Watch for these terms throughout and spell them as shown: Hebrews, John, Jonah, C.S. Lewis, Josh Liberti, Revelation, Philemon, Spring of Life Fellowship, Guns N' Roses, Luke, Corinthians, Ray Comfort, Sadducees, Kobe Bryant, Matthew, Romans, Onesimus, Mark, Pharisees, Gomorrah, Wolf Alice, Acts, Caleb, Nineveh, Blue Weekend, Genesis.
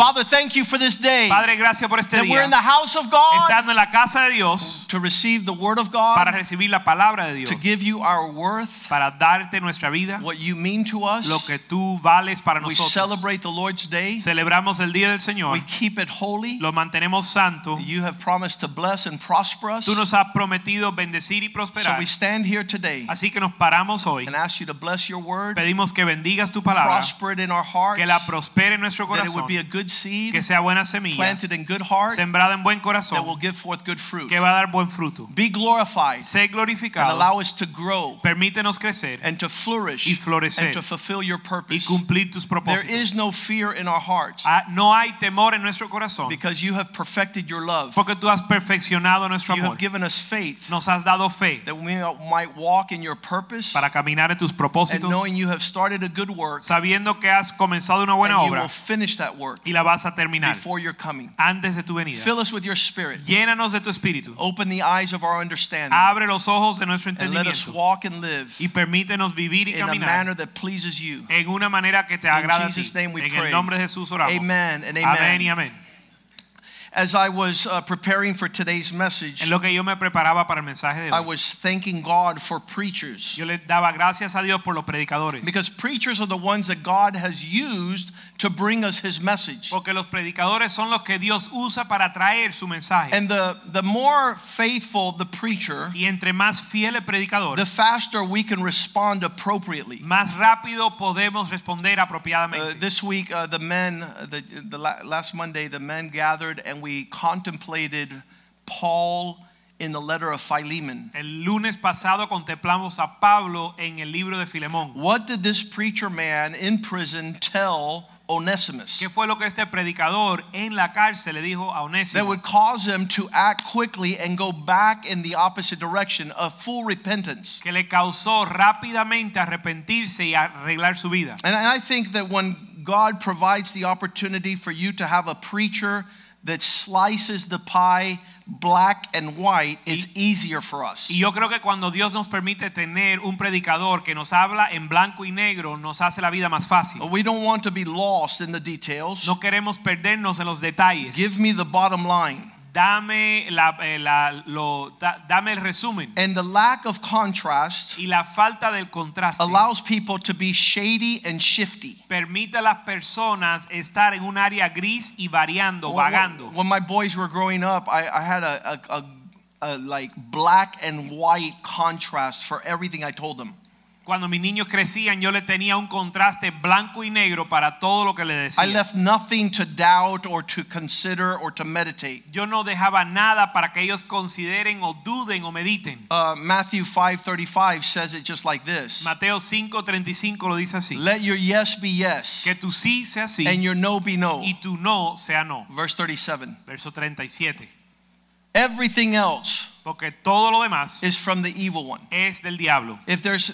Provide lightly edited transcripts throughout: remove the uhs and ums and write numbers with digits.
Father, thank you for this day. Padre, gracias por este día. We're in the house of God. Estando en la casa de Dios. To receive the word of God. Para recibir la palabra de Dios. To give you our worth. Para darte nuestra vida. What you mean to us. Lo que tú vales para nosotros. We celebrate the Lord's day. Celebramos el día del Señor. We keep it holy. Lo mantenemos santo. You have promised to bless and prosper us. Tú nos has prometido bendecir y prosperar. So we stand here today. Así que nos paramos hoy. And ask you to bless your word. Pedimos que bendigas tu palabra. Prosper it in our hearts. Que la prospere en nuestro corazón. That it would be a good seed, que sea buena semilla, planted in good heart, sembrada en buen corazón, that will give forth good fruit. Que va a dar buen fruto. Be glorified, sé glorificado, and allow us to grow, permítenos crecer, and to flourish, y florecer, and to fulfill your purpose, y cumplir tus propósitos. There is no fear in our hearts, no hay temor en nuestro corazón, because you have perfected your love, porque tú has perfeccionado nuestro amor. You have given us faith, nos has dado fe, that we might walk in your purpose, para caminar en tus propósitos, and knowing you have started a good work, sabiendo que has comenzado una buena obra, you will finish that work. Y la vas a terminar before your coming. Antes de tu venida. Fill us with your spirit. Llénanos de tu espíritu. Open the eyes of our understanding. Abre los ojos de nuestro entendimiento. And let us walk and live. Y permítenos vivir y caminar in a manner that pleases you. En una manera que te agrada a ti. In Jesus' name we pray. En el nombre de Jesús oramos. Amen and amen. Amén y amén. As I was preparing for today's message, en lo que yo me preparaba para el mensaje de hoy, I was thanking God for preachers. Yo le daba gracias a Dios por los predicadores. Because preachers are the ones that God has used to bring us His message. Porque los predicadores son los que Dios usa para traer su mensaje. And the more faithful the preacher, y entre más fiel el predicador, the faster we can respond appropriately. Más rápido podemos responder apropiadamente. This week, the men, the last Monday, the men gathered and we contemplated Paul in the letter of Philemon. El lunes pasado contemplamos a Pablo en el libro de Filemón. What did this preacher man in prison tell Onesimus? ¿Qué fue lo que este predicador en la cárcel le dijo a Onésimo? That would cause him to act quickly and go back in the opposite direction of full repentance. Que le causó rápidamente arrepentirse y arreglar su vida. And I think that when God provides the opportunity for you to have a preacher that slices the pie black and white, it's easier for us. Y yo creo que cuando Dios nos permite tener un predicador que nos habla en blanco y negro, nos hace la vida más fácil. We don't want to be lost in the details. No queremos perdernos en los detalles. Give me the bottom line. Dame el resumen. And the lack of contrast, y la falta del contraste, allows people to be shady and shifty. Permite a las personas estar en un área gris y variando, vagando. When my boys were growing up, I had a like black and white contrast for everything I told them. Cuando mis niños crecían, yo le tenía un contraste blanco y negro para todo lo que le decía. I left nothing to doubt or to consider or to meditate. Yo no dejaba nada para que ellos consideren o duden o mediten. Matthew 5:35 says it just like this. Mateo 5:35 lo dice así. Let your yes be yes. Que tu sí sea sí. And your no be no. Y tu no sea no. Verse 37. Verso 37. Everything else, porque todo lo demás, is from the evil one. Es del diablo. If there's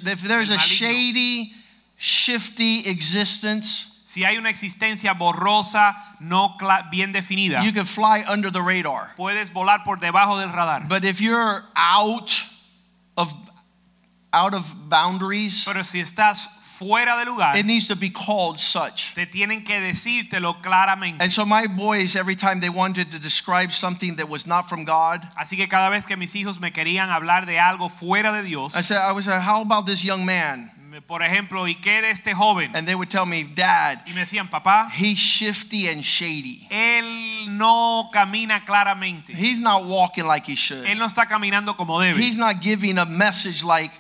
a shady, shifty existence, si hay una existencia borrosa, no bien definida, you can fly under the radar. Puedes volar por debajo del radar. But if you're out of boundaries, pero si estás fuera de lugar, it needs to be called such. Te tienen que decírtelo claramente. And so my boys, every time they wanted to describe something that was not from God, así que cada vez que mis hijos me querían hablar de algo fuera de Dios, I was like, how about this young man? Por ejemplo, ¿y qué de este joven? And they would tell me, Dad, y me decían, papá, he's shifty and shady. Él no camina claramente. He's not walking like he should. Él no está caminando como debe. He's not giving a message like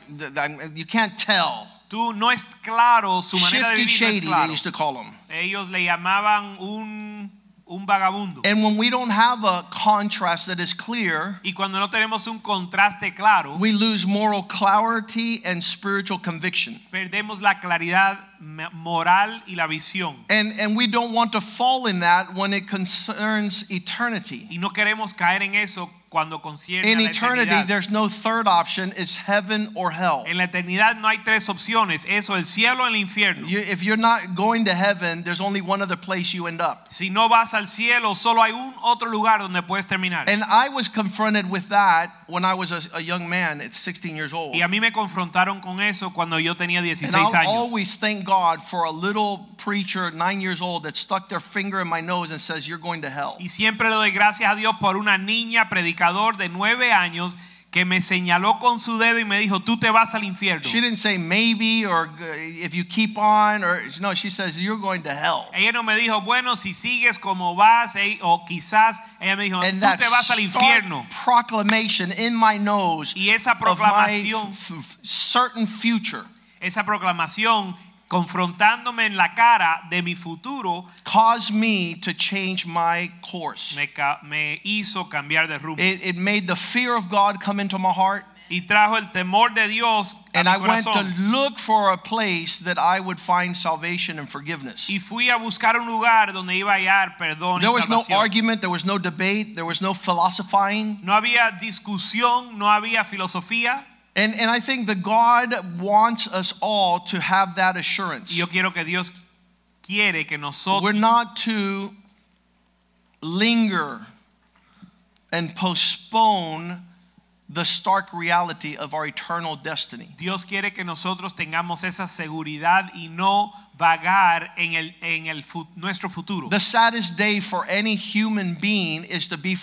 you can't tell. Tú no es claro su manera de vivir. Shifty, shady, they used to call him. Ellos le llamaban un vagabundo. And when we don't have a contrast that is clear, y cuando no tenemos un contraste claro, we lose moral clarity and spiritual conviction. Perdemos la claridad moral y la visión. And we don't want to fall in that when it concerns eternity. Y no queremos caer en eso. In eternity, there's no third option. It's heaven or hell. En la eternidad no hay tres opciones. Eso, el cielo o el infierno. If you're not going to heaven, there's only one other place you end up. Si no vas al cielo, solo hay un otro lugar donde puedes terminar. And I was confronted with that when I was a young man at 16 years old. Y a mí me confrontaron con eso cuando yo tenía 16 años. And I always thank God for a little preacher 9 years old that stuck their finger in my nose and says, "You're going to hell." Y siempre le doy gracias a Dios por una niña predicadora de 9 años que me señaló con su dedo y me dijo, tú te vas al infierno. She didn't say maybe or if you keep on, or no, she says you're going to hell. Ella no me dijo, bueno, si sigues como vas, o quizás. Ella me dijo, tú te vas al infierno. Proclamation in my nose. Y esa proclamación, certain future. Esa proclamación confrontándome en la cara de mi futuro, caused me to change my course. Me hizo cambiar de rumbo. It made the fear of God come into my heart. Y trajo el temor de Dios a mi corazón. And I went to look for a place that I would find salvation and forgiveness. Y fui a buscar un lugar donde iba a hallar perdón y salvación. There was no argument, there was no debate, there was no philosophizing. No había discusión, no había filosofía. And I think that God wants us all to have that assurance. Yo quiero que Dios quiere que nosotros. We're not to linger and postpone the stark reality of our eternal destiny. Dios quiere que nosotros tengamos esa seguridad y no vagar nuestro futuro. The saddest day for any human being is to be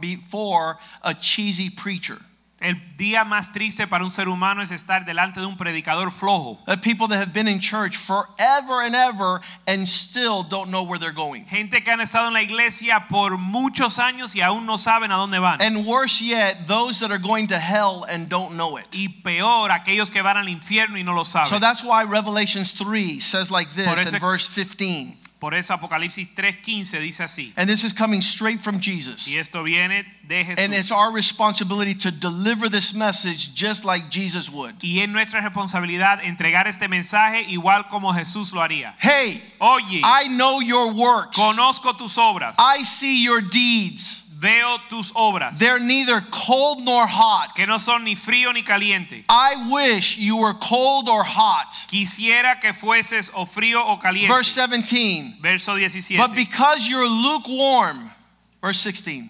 before a cheesy preacher. El día más triste para un ser humano es estar delante de un predicador flojo. People that have been in church forever and ever and still don't know where they're going. Gente que han estado en la iglesia por muchos años y aún no saben a dónde van. And worse yet, those that are going to hell and don't know it. Y peor, aquellos que van al infierno y no lo saben. So that's why Revelation 3 says like this in verse 15. Por eso Apocalipsis 3:15 dice así. And this is coming straight from Jesus. Y esto viene de Jesús. And it's our responsibility to deliver this message just like Jesus would. Y es nuestra responsabilidad entregar este mensaje igual como Jesús lo haría. Hey, oye, I know your works. Conozco tus obras. I see your deeds. Veo tus obras. They're neither cold nor hot. Que no son ni frío ni caliente. I wish you were cold or hot. Quisiera que fueses o frío o caliente. Verse 17. Verso 17. But because you're lukewarm. Verse 16.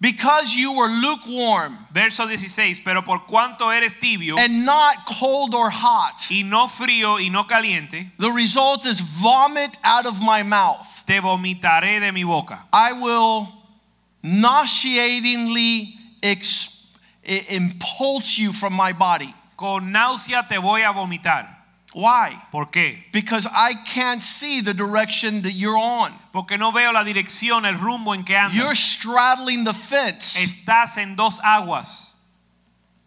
Because you were lukewarm. Verso 16. Pero por cuanto eres tibio. And not cold or hot. Y no frío y no caliente. The result is vomit out of my mouth. Te vomitaré de mi boca. I will nauseatingly impulse you from my body. Con náusea te voy a vomitar. Why? ¿Por qué? Because I can't see the direction that you're on. Porque no veo la dirección, el rumbo en que andas. You're straddling the fence. Estás en dos aguas.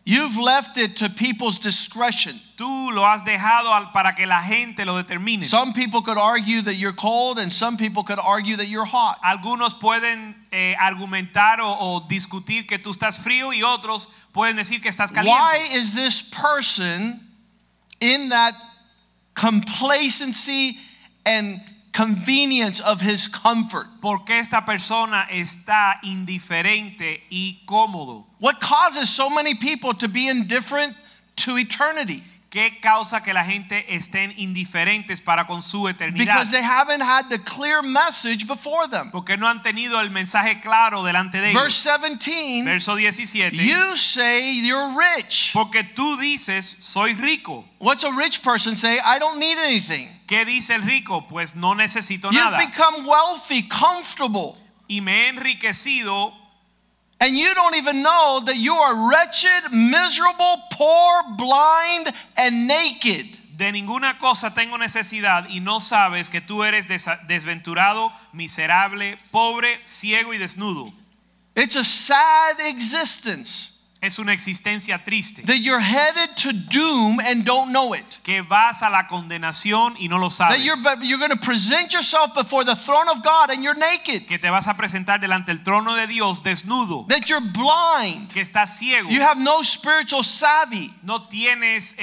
You've left it to people's discretion. Tú lo has dejado para que la gente lo determine. Some people could argue that you're cold, and some people could argue that you're hot. Algunos pueden argumentar o discutir que tú estás frío y otros pueden decir que estás caliente. Why is this person in that complacency and convenience of his comfort? Porque esta persona está indiferente y cómodo. What causes so many people to be indifferent to eternity? ¿Qué causa que la gente estén indiferentes para con su eternidad? Because they haven't had the clear message before them. Porque no han tenido el mensaje claro delante de ellos. Verse 17. Verso 17. You say you're rich. Porque tú dices soy rico. What's a rich person say? I don't need anything. ¿Qué dice el rico? Pues no necesito nada. You've become wealthy, comfortable. Y me he enriquecido. And you don't even know that you are wretched, miserable, poor, blind, and naked. De ninguna cosa tengo necesidad y no sabes que tú eres desventurado, miserable, pobre, ciego y desnudo. It's a sad existence. Es una existencia triste. That you're headed to doom and don't know it. Que vas a la condenación y no lo sabes. That you're going to present yourself before the throne of God and you're naked. Que te vas a presentar delante del trono de Dios desnudo. That you're blind. Que estás ciego. You have no spiritual savvy. No tienes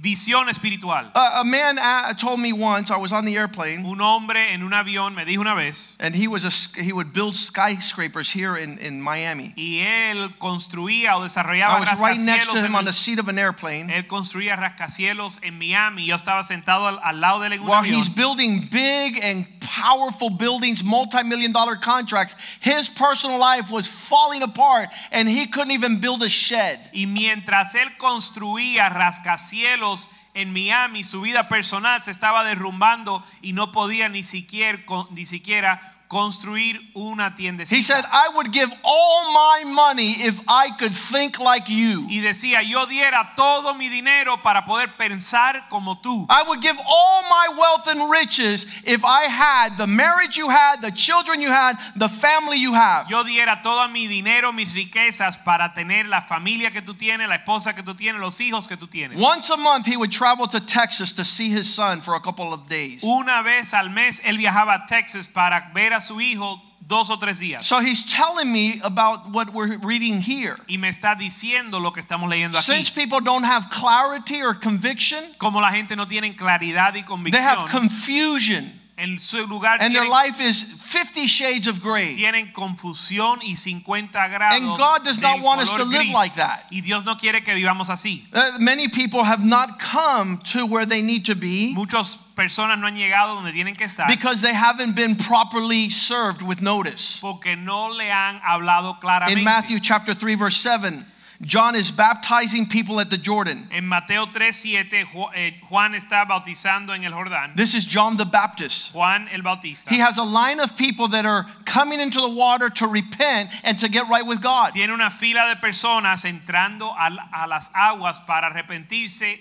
visión espiritual. A man told me once, I was on the airplane. Un hombre en un avión me dijo una vez. And he would build skyscrapers here in Miami. Y él construía o I was right next to him on the seat of an airplane. Él construía rascacielos en Miami. Yo estaba sentado al lado del avión. While he's building big and powerful buildings, multi-million-dollar contracts, his personal life was falling apart, and he couldn't even build a shed. Y mientras él construía rascacielos en Miami, su vida personal se estaba derrumbando y no podía ni siquiera construir una tiendecita. He said, I would give all my money if I could think like you. Y decía, yo diera todo mi dinero para poder pensar como tú. I would give all my wealth and riches if I had the marriage you had, the children you had, the family you have. Yo diera todo mi dinero, mis riquezas para tener la familia que tú tienes, la esposa que tú tienes, los hijos que tú tienes. Once a month he would travel to Texas to see his son for a couple of days. Una vez al mes él viajaba a Texas para ver a su hijo 2 o 3 días. So he's telling me about what we're reading here. Y me está diciendo lo que estamos leyendo aquí. Since people don't have clarity or conviction, como la gente no tienen claridad y convicción, they have confusion. En su lugar and their life is 50 shades of gray. Tienen confusión y 50 grados. And God does not want us to live like that. Y Dios no quiere que vivamos así. Many people have not come to where they need to be. Muchos personas no han llegado donde tienen que estar. Because they haven't been properly served with notice. Porque no le han hablado claramente. In Matthew chapter 3 verse 7, John is baptizing people at the Jordan. En Mateo 3:7 Juan está bautizando en el Jordán. This is John the Baptist. Juan el Bautista. He has a line of people that are coming into the water to repent and to get right with God. Tiene una fila de personas entrando a las aguas para arrepentirse.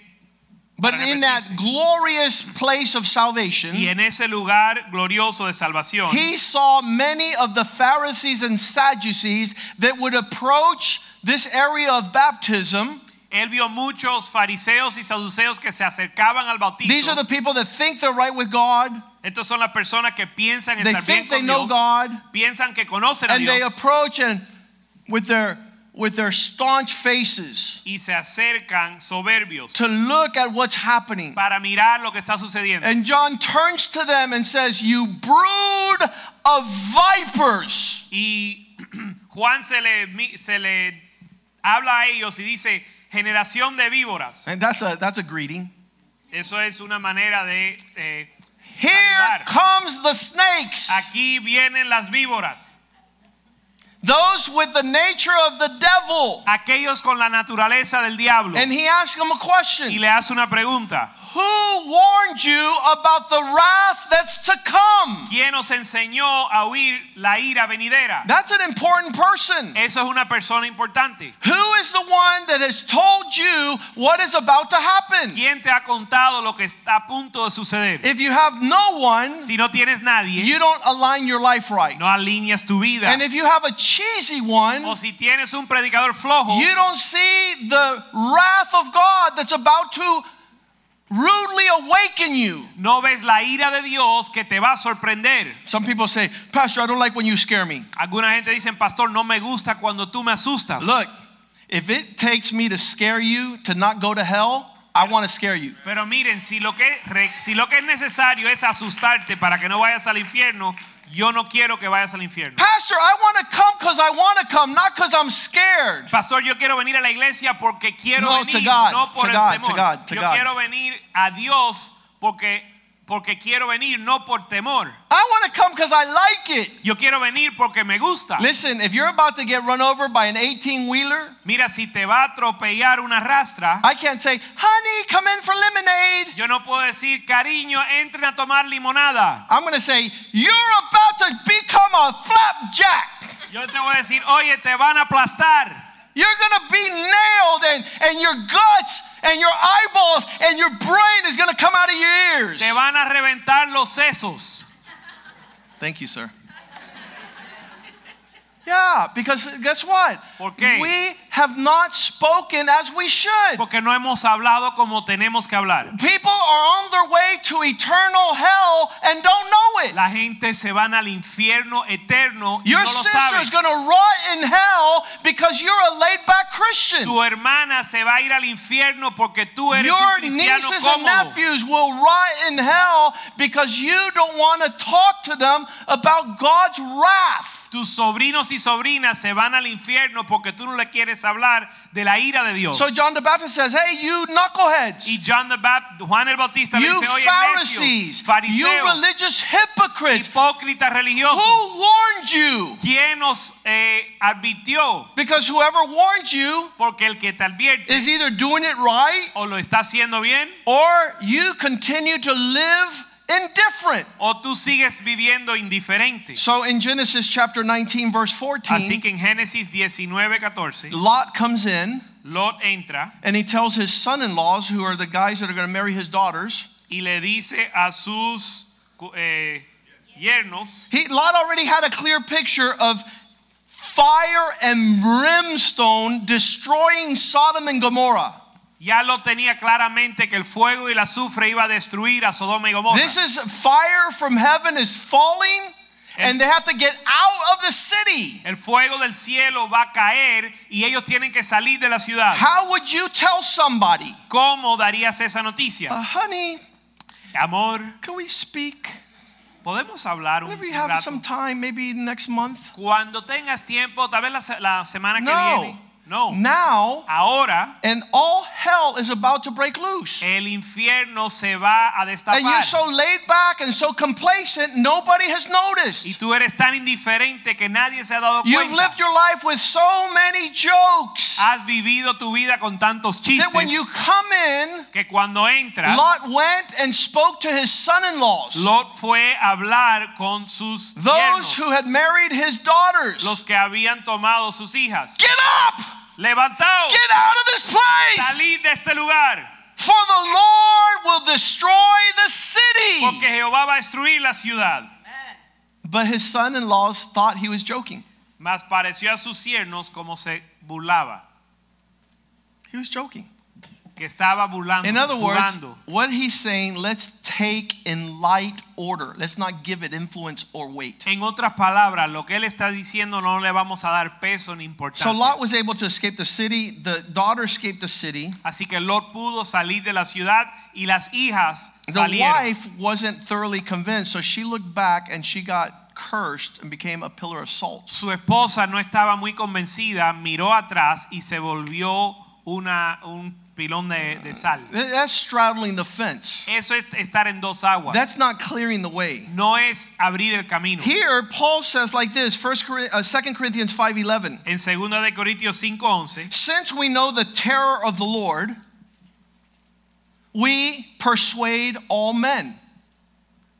But in that glorious place of salvation, y en ese lugar glorioso de salvación, he saw many of the Pharisees and Sadducees that would approach this area of baptism. Él vio muchos fariseos y saduceos que se acercaban al bautismo. These are the people that think they're right with God. Estos son las personas que piensan estar bien con Dios. They think they know God. Piensan que conocen a Dios. And they approach and with their staunch faces y se acercan soberbios to look at what's happening. Para mirar lo que está sucediendo. And John turns to them and says, "You brood of vipers." Y Juan se le habla a ellos y dice, generación de víboras. And that's a greeting. Eso es una manera de here saludar. Comes the snakes. Aquí vienen las víboras. Those with the nature of the devil. Aquellos con la naturaleza del diablo. And he asks them a question. Y le hace una pregunta. Who warned you about the wrath that's to come? ¿Quién nos enseñó a huir la ira venidera? That's an important person. Eso es una persona importante. Who is the one that has told you what is about to happen? ¿Quién te ha contado lo que está a punto de suceder? If you have no one, si no tienes nadie, you don't align your life right. No alineas tu vida. And if you have a cheesy one, o si tienes un predicador flojo, you don't see the wrath of God that's about to rudely awaken you. No ves la ira de Dios que te va a sorprender. Some people say, Pastor, I don't like when you scare me. Alguna gente dicen, Pastor, no me gusta cuando tú me asustas. Look, if it takes me to scare you to not go to hell, I want to scare you. Pero miren, si lo que es necesario es asustarte para que no vayas al infierno, yo no quiero que vayas al infierno. Pastor, I want to come because I want to come, not because I'm scared. Pastor, yo quiero venir a la iglesia porque quiero venir, no por el temor. Yo quiero venir a Dios porque quiero venir, no por temor. I want to come because I like it. Yo quiero venir porque me gusta. Listen, if you're about to get run over by an 18-wheeler, mira, si te va a atropellar una rastra, I can't say, honey, come in for lemonade. Yo no puedo decir, cariño, entren a tomar limonada. I'm going to say, you're about to become a flapjack. Yo te voy a decir, oye, te van a aplastar. You're going to be nailed and your guts and your eyeballs and your brain is going to come out of your ears. Te van a reventar los sesos. Thank you, sir. Yeah, because guess what? ¿Por qué? We have not spoken as we should. Porque no hemos hablado como tenemos que hablar. People are on their way to eternal hell and don't know it. La gente se van al infierno eterno y no lo saben. Your sister is going to rot in hell because you're a laid-back Christian. Tu hermana se va a ir al infierno porque tú eres un cristiano cómodo. Your nieces and nephews will rot in hell because you don't want to talk to them about God's wrath. Tus sobrinos y sobrinas se van al infierno porque tú no le quieres hablar de la ira de Dios. So John the Baptist says, "Hey, you knuckleheads." Y Juan el Bautista le dice, "Oye, necios, fariseos, you religious hypocrites, hipócritas religiosos." Who warned you? ¿Quién os advirtió? Because whoever warns you, porque el que te advierte, is either doing it right, o lo está haciendo bien, or you continue to live indifferent. O tú sigues viviendo indiferente. So in Genesis chapter 19 verse 14, así que en Génesis 19:14, Lot comes in. Lot entra, and he tells his son-in-laws, who are the guys that are going to marry his daughters. Y le dice a sus yernos. Lot already had a clear picture of fire and brimstone destroying Sodom and Gomorrah. Ya lo tenía claramente que el fuego y el azufre iba a destruir a Sodoma y Gomorra. This is fire from heaven is falling and they have to get out of the city. El fuego del cielo va a caer y ellos tienen que salir de la ciudad. How would you tell somebody? ¿Cómo darías esa noticia? Honey, amor, can we speak? Podemos hablar un rato. Some time, maybe next month. Cuando tengas tiempo, tal vez la semana que viene. No. Now, ahora, and all hell is about to break loose. El infierno se va a destapar. And you're so laid back and so complacent, nobody has noticed. Y tú eres tan indiferente que nadie se ha dado cuenta. You've lived your life with so many jokes. Has vivido tu vida con tantos chistes. That when you come in, que cuando entras, Lot went and spoke to his son-in-laws. Lot fue a hablar con sus yernos. Those who had married his daughters. Los que habían tomado sus hijas. Get up! Levantaos. Get out of this place. Salid de este lugar. For the Lord will destroy the city. Porque Jehová va a destruir la ciudad. But his son-in-laws thought he was joking. Mas pareció a sus yernos como se burlaba. He was joking. Que estaba burlando. In other words, what he's saying, let's take in light order. Let's not give it influence or weight. En otras palabras, lo que él está diciendo no le vamos a dar peso ni importancia. So Lot was able to escape the city. The daughter escaped the city. Así que Lot pudo salir de la ciudad y las hijas salieron. The wife wasn't thoroughly convinced, so she looked back and she got cursed and became a pillar of salt. Su esposa no estaba muy convencida, miró atrás y se volvió un pilón de sal. That's straddling the fence. Eso es estar en dos aguas. That's not clearing the way. No es abrir el camino. Here Paul says like this, 2 Corinthians 5:11. En 2 Corintios 5:11. Since we know the terror of the Lord, we persuade all men.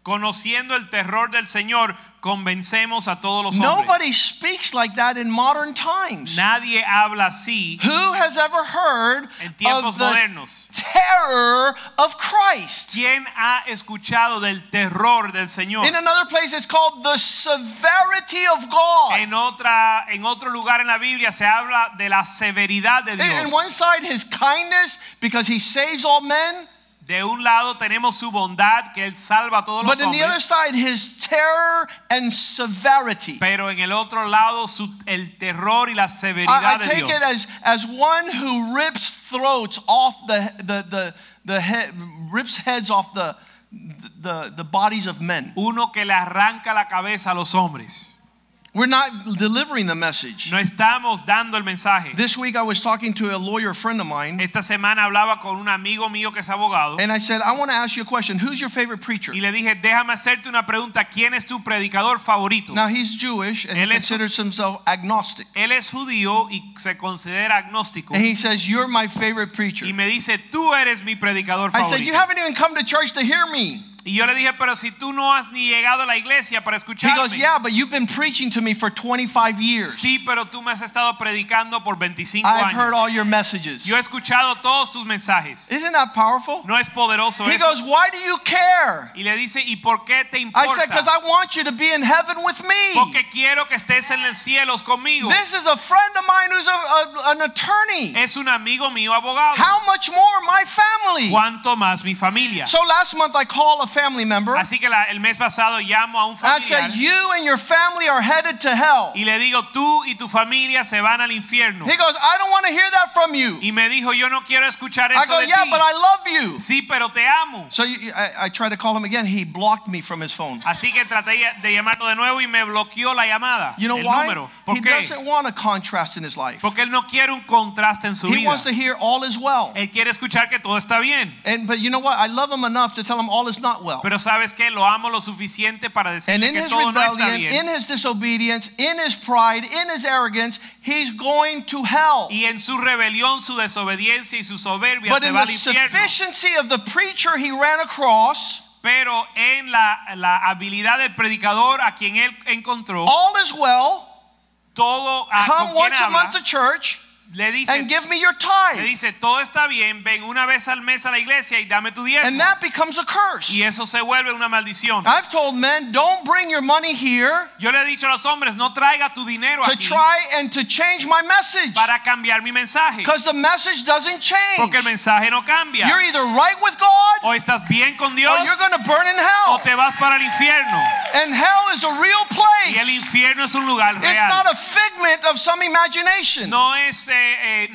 Conociendo el terror del Señor, convencemos a todos los hombres. Nobody speaks like that in modern times. Nadie habla así. Who has ever heard en tiempos of modernos. The terror of Christ? ¿Quién ha escuchado del terror del Señor? In another place it's called the severity of God. En otro lugar en la Biblia se habla de la severidad de Dios. And on one side his kindness because he saves all men. De un lado tenemos su bondad que él salva a todos los hombres. But on the other side his terror and severity. Pero en el otro lado el terror y la severidad de Dios. I take it as one who rips throats off the head, rips heads off the bodies of men. Uno que le arranca la cabeza a los hombres. We're not delivering the message. No estamos dando el mensaje. This week I was talking to a lawyer friend of mine. Esta semana hablaba con un amigo mío que es abogado. And I said, I want to ask you a question. Who's your favorite preacher? Y le dije, déjame hacerte una pregunta. ¿Quién es tu predicador favorito? Now he's Jewish and he considers himself agnostic. Él es judío y se considera agnóstico. And he says, you're my favorite preacher. Y me dice, tú eres mi predicador favorito. I said, you haven't even come to church to hear me. Y yo le dije, pero si tú no has ni llegado a la iglesia para escucharme. He goes, yeah, but you've been preaching to me for 25 years. Sí, pero tú me has estado predicando por 25 años. I've heard all your messages. Yo he escuchado todos tus mensajes. Isn't that powerful? No es poderoso eso. He goes, why do you care? Y le dice, ¿y por qué te importa? I said, because I want you to be in heaven with me. Porque quiero que estés en el cielo conmigo. This is a friend of mine who's an attorney. Es un amigo mío abogado. How much more my family? ¿Cuánto más mi familia? So last month I called a family member. Así que el mes pasado llamo a un familiar. I said, you and your family are headed to hell. Y le digo, tú y tu familia se van al infierno. He goes, I don't want to hear that from you. Y me dijo, yo no quiero escuchar eso de ti. I go, yeah, but I love you. Sí, pero te amo. So I tried to call him again. He blocked me from his phone. Así que traté de llamarlo de nuevo y me bloqueó la llamada. You know why? He doesn't want a contrast in his life. Porque él no quiere un contraste en su vida. He wants to hear all is well. Él quiere escuchar que todo está bien. And but you know what? I love him enough to tell him all is not well. Pero sabes que lo amo lo suficiente para decirle que todo no está bien. And in his rebellion, in his disobedience, in his pride, in his arrogance, he's going to hell. Y en su rebelión, su desobediencia y su soberbia se va al infierno. But in the sufficiency of the preacher he ran across. Pero en la habilidad del predicador a quien él encontró. All is well. Todo a come once a month to church. Le dice, and give me your tithe. Le dice, todo está bien, ven una vez al mes a la iglesia y dame tu diezmo. And that becomes a curse. Y eso se vuelve una maldición. I've told men, don't bring your money here. Yo le he dicho a los hombres, no traiga tu dinero aquí. To try and to change my message. Para cambiar mi mensaje. Because the message doesn't change. Porque el mensaje no cambia. You're either right with God. O estás bien con Dios. Or you're going to burn in hell. O te vas para el infierno. And hell is a real place. Y el infierno es un lugar real. It's not a figment of some imagination.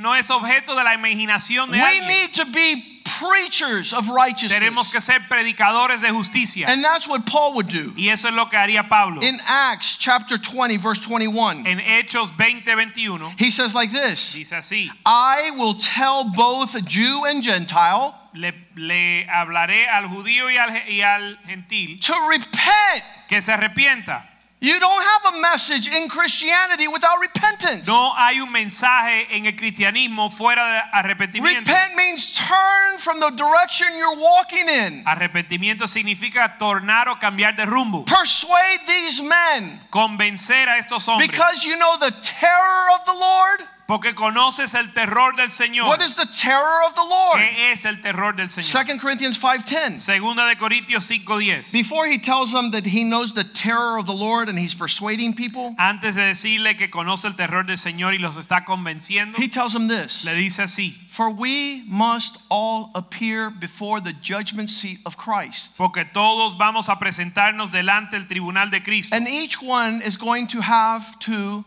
No es objeto de la imaginación de alguien. We need to be preachers of righteousness. Tenemos que ser predicadores de justicia. And that's what Paul would do. Y eso es lo que haría Pablo. In Acts chapter 20 verse 21. En Hechos 20:21. He says like this. Dice así. I will tell both Jew and Gentile. Le hablaré al judío y al gentil. To repent. Que se arrepienta. You don't have a message in Christianity without repentance. No hay un mensaje en el cristianismo fuera de arrepentimiento. Repent means turn from the direction you're walking in. Arrepentimiento significa tornar o cambiar de rumbo. Persuade these men. Convencer a estos hombres. Because you know the terror of the Lord. Porque conoces el terror del Señor. What is the terror of the Lord? ¿Qué es el terror del Señor? 2 Corinthians 5:10. Segunda de Corintios 5:10. Before he tells them that he knows the terror of the Lord and he's persuading people. Antes de decirle que conoce el terror del Señor y los está convenciendo. He tells them this. Le dice así. For we must all appear before the judgment seat of Christ. Porque todos vamos a presentarnos delante del tribunal de Cristo. And each one is going to have to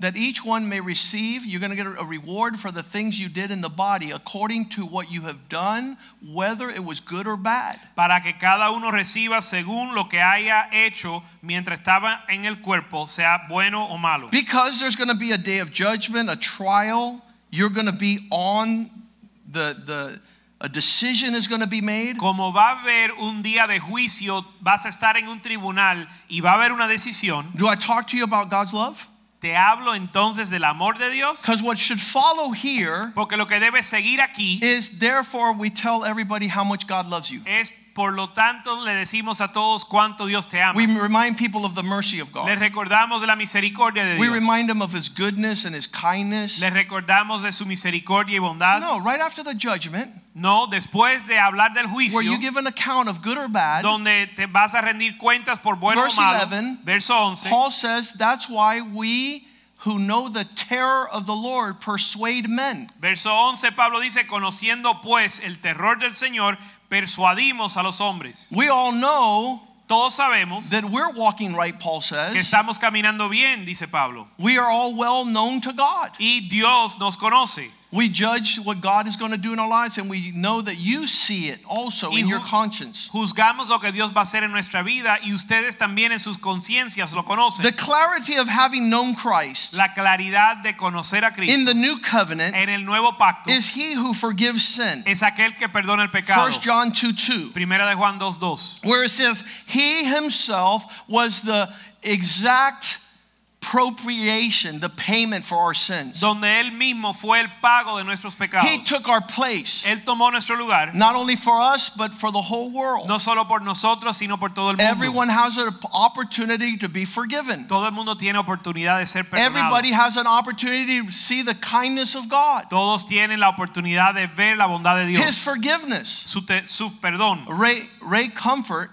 that each one may receive, you're going to get a reward for the things you did in the body according to what you have done, whether it was good or bad. Para que cada uno reciba según lo que haya hecho mientras estaba en el cuerpo, sea bueno o malo. Because there's going to be a day of judgment, a trial, you're going to be on the a decision is going to be made. Como va a haber un día de juicio, vas a estar en un tribunal y va a haber una decisión. Do I talk to you about God's love? Te hablo entonces del amor de Dios. Because what should follow here, porque lo que debe seguir aquí, is therefore we tell everybody how much God loves you. Es por lo tanto le decimos a todos cuánto Dios te ama. We remind people of the mercy of God. Les recordamos de la misericordia de Dios. We remind them of His goodness and His kindness. Les recordamos de su misericordia y bondad. No, right after the judgment. No, después de hablar del juicio, where you give an account of good or bad, donde te vas a rendir cuentas por bueno o malo. Verso 11. Paul says that's why we who know the terror of the Lord persuade men. Verso 11, Pablo dice, conociendo pues el terror del Señor, persuadimos a los hombres. We all know. Todos sabemos that we're walking right, Paul says. Que estamos caminando bien, dice Pablo. We are all well known to God. Y Dios nos conoce. We judge what God is going to do in our lives, and we know that you see it also in your conscience. Juzgamos lo que Dios va a hacer en nuestra vida, y ustedes también en sus conciencias lo conocen. The clarity of having known Christ. La claridad de conocer a Cristo. In the new covenant. En el nuevo pacto. Is he who forgives sin. Es aquel que perdona el pecado. 1 John 2:2. Primera de Juan 2:2. Whereas if he himself was the exact appropriation, the payment for our sins. Donde él mismo fue el pago de nuestros pecados. He took our place. Él tomó nuestro lugar. Not only for us, but for the whole world. No solo por nosotros, sino por todo el mundo. Everyone has an opportunity to be forgiven. Todo el mundo tiene oportunidad de ser perdonado. Everybody has an opportunity to see the kindness of God. Todos tienen la oportunidad de ver la bondad de Dios. His forgiveness. Su perdón. Ray Comfort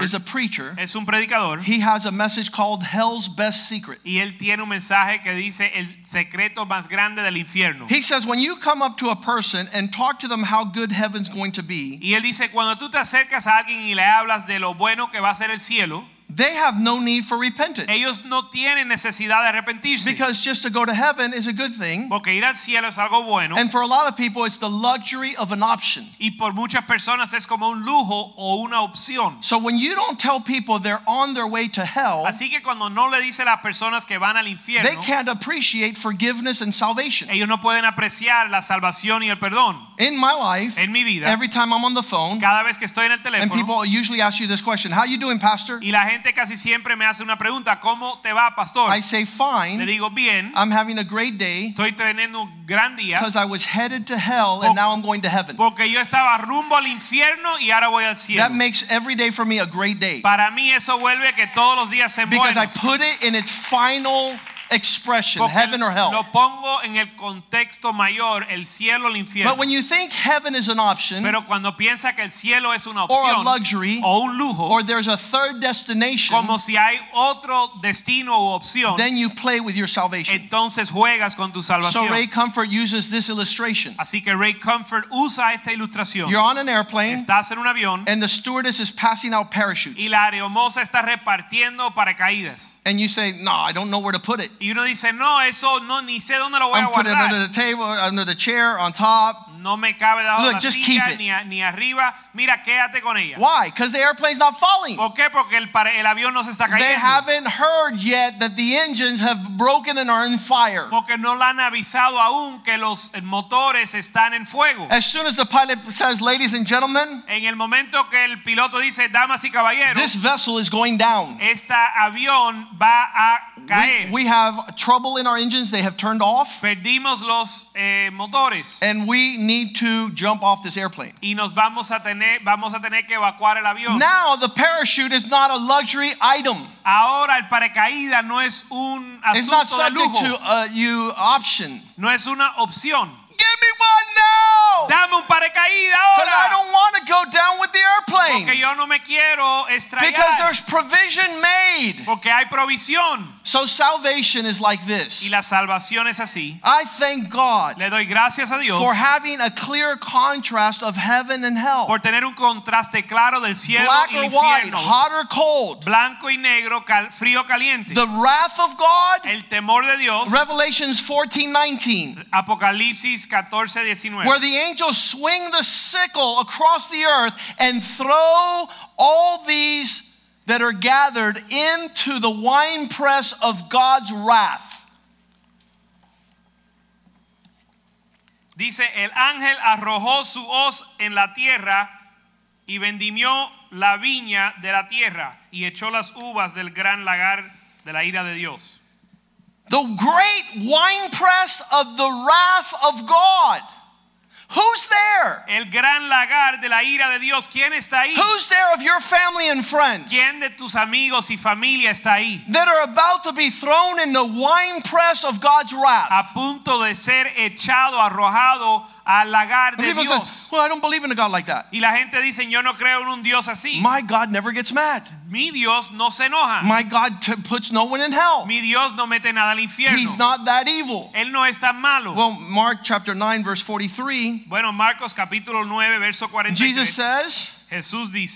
is a preacher. Es un predicador. He has a message called Hell's Best Secret. Y él tiene un mensaje que dice el secreto más grande del infierno. He says when you come up to a person and talk to them how good heaven's going to be. Y él dice cuando tú te acercas a alguien y le hablas de lo bueno que va a ser el cielo. They have no need for repentance. Ellos no tienen necesidad de arrepentirse. Because just to go to heaven is a good thing. Porque ir al cielo es algo bueno. And for a lot of people it's the luxury of an option. Y por muchas personas es como un lujo o una opción. So when you don't tell people they're on their way to hell, así que cuando no le dice a las personas que van al infierno, they can't appreciate forgiveness and salvation. Ellos no pueden apreciar la salvación y el perdón. In my life, en mi vida, every time I'm on the phone, cada vez que estoy en el teléfono, and people usually ask you this question, how you doing, pastor? Y la gente casi siempre me hace una pregunta, ¿cómo te va, pastor? I say fine. Le digo bien. I'm having a great day. Estoy teniendo un gran día. Because I was headed to hell and now I'm going to heaven. Porque yo estaba rumbo al infierno y ahora voy al cielo. That makes every day for me a great day. Para mí eso vuelve que todos los días sean buenos. Because I put it in its final expression, porque heaven or hell. Lo pongo en el contexto mayor, el cielo o el infierno. But when you think heaven is an option, pero cuando piensa que el cielo es una opción, or a luxury, o un lujo, or there's a third destination, como si hay otro destino u opción, then you play with your salvation. Entonces juegas con tu salvación. So Ray Comfort uses this illustration. Así que Ray Comfort usa esta ilustración. You're on an airplane, estás en un avión, and the stewardess is passing out parachutes. Y la aeromoza está repartiendo paracaídas. And you say, no, I don't know where to put it. Y uno dice, no, eso no, ni sé dónde lo voy a guardar. I'm putting it under the table, under the chair, on top. No me cabe debajo de la silla ni arriba. Mira, quédate con ella. Why? Because the airplane's not falling. ¿Por qué? Porque el avión no se está cayendo. They haven't heard yet that the engines have broken and are on fire. Porque no la han avisado aún que los motores están en fuego. As soon as the pilot says, ladies and gentlemen, en el momento que el piloto dice, damas y caballeros, this vessel is going down. Esta avión va a caer. We have trouble in our engines. They have turned off. Perdimos los motores. And we need to jump off this airplane. Y nos vamos a tener que evacuar el avión. Now the parachute is not a luxury item. Ahora el paracaídas no es un asunto de lujo. It's not subject to you option. No es una opción. Give me one now. Dame un paracaídas ahora. Because I don't want to go down with the airplane. Porque yo no me quiero estrellar. Because there's provision made. Porque hay provisión. So salvation is like this. Y la salvación es así. I thank God. Le doy gracias a Dios. For having a clear contrast of heaven and hell. Por tener un contraste claro del cielo Black y el infierno. Black or white, hot or cold. Blanco y negro, frío caliente. The wrath of God. El temor de Dios. Revelations 14:19. Apocalipsis 14:19. Where the angels swing the sickle across the earth and throw all these that are gathered into the winepress of God's wrath. Dice, el ángel arrojó su hoz en la tierra y vendimió la viña de la tierra y echó las uvas del gran lagar de la ira de Dios. The great winepress of the wrath of God. Who's there? El gran lagar de la ira de Dios. ¿Quién está ahí? Who's there of your family and friends? ¿Quién de tus amigos y familia está ahí? That are about to be thrown in the winepress of God's wrath. A punto de ser echado, arrojado al lagar de Dios. Says, well, I don't believe in a God like that. Y la gente dice, yo no creo en un Dios así. My God never gets mad. Mi Dios no se enoja. My God puts no one in hell. Mi Dios no mete nada al infierno. He's not that evil. Él no es tan malo. Well, Mark chapter 9 verse 43. Bueno, Marcos capítulo 9 verso 43.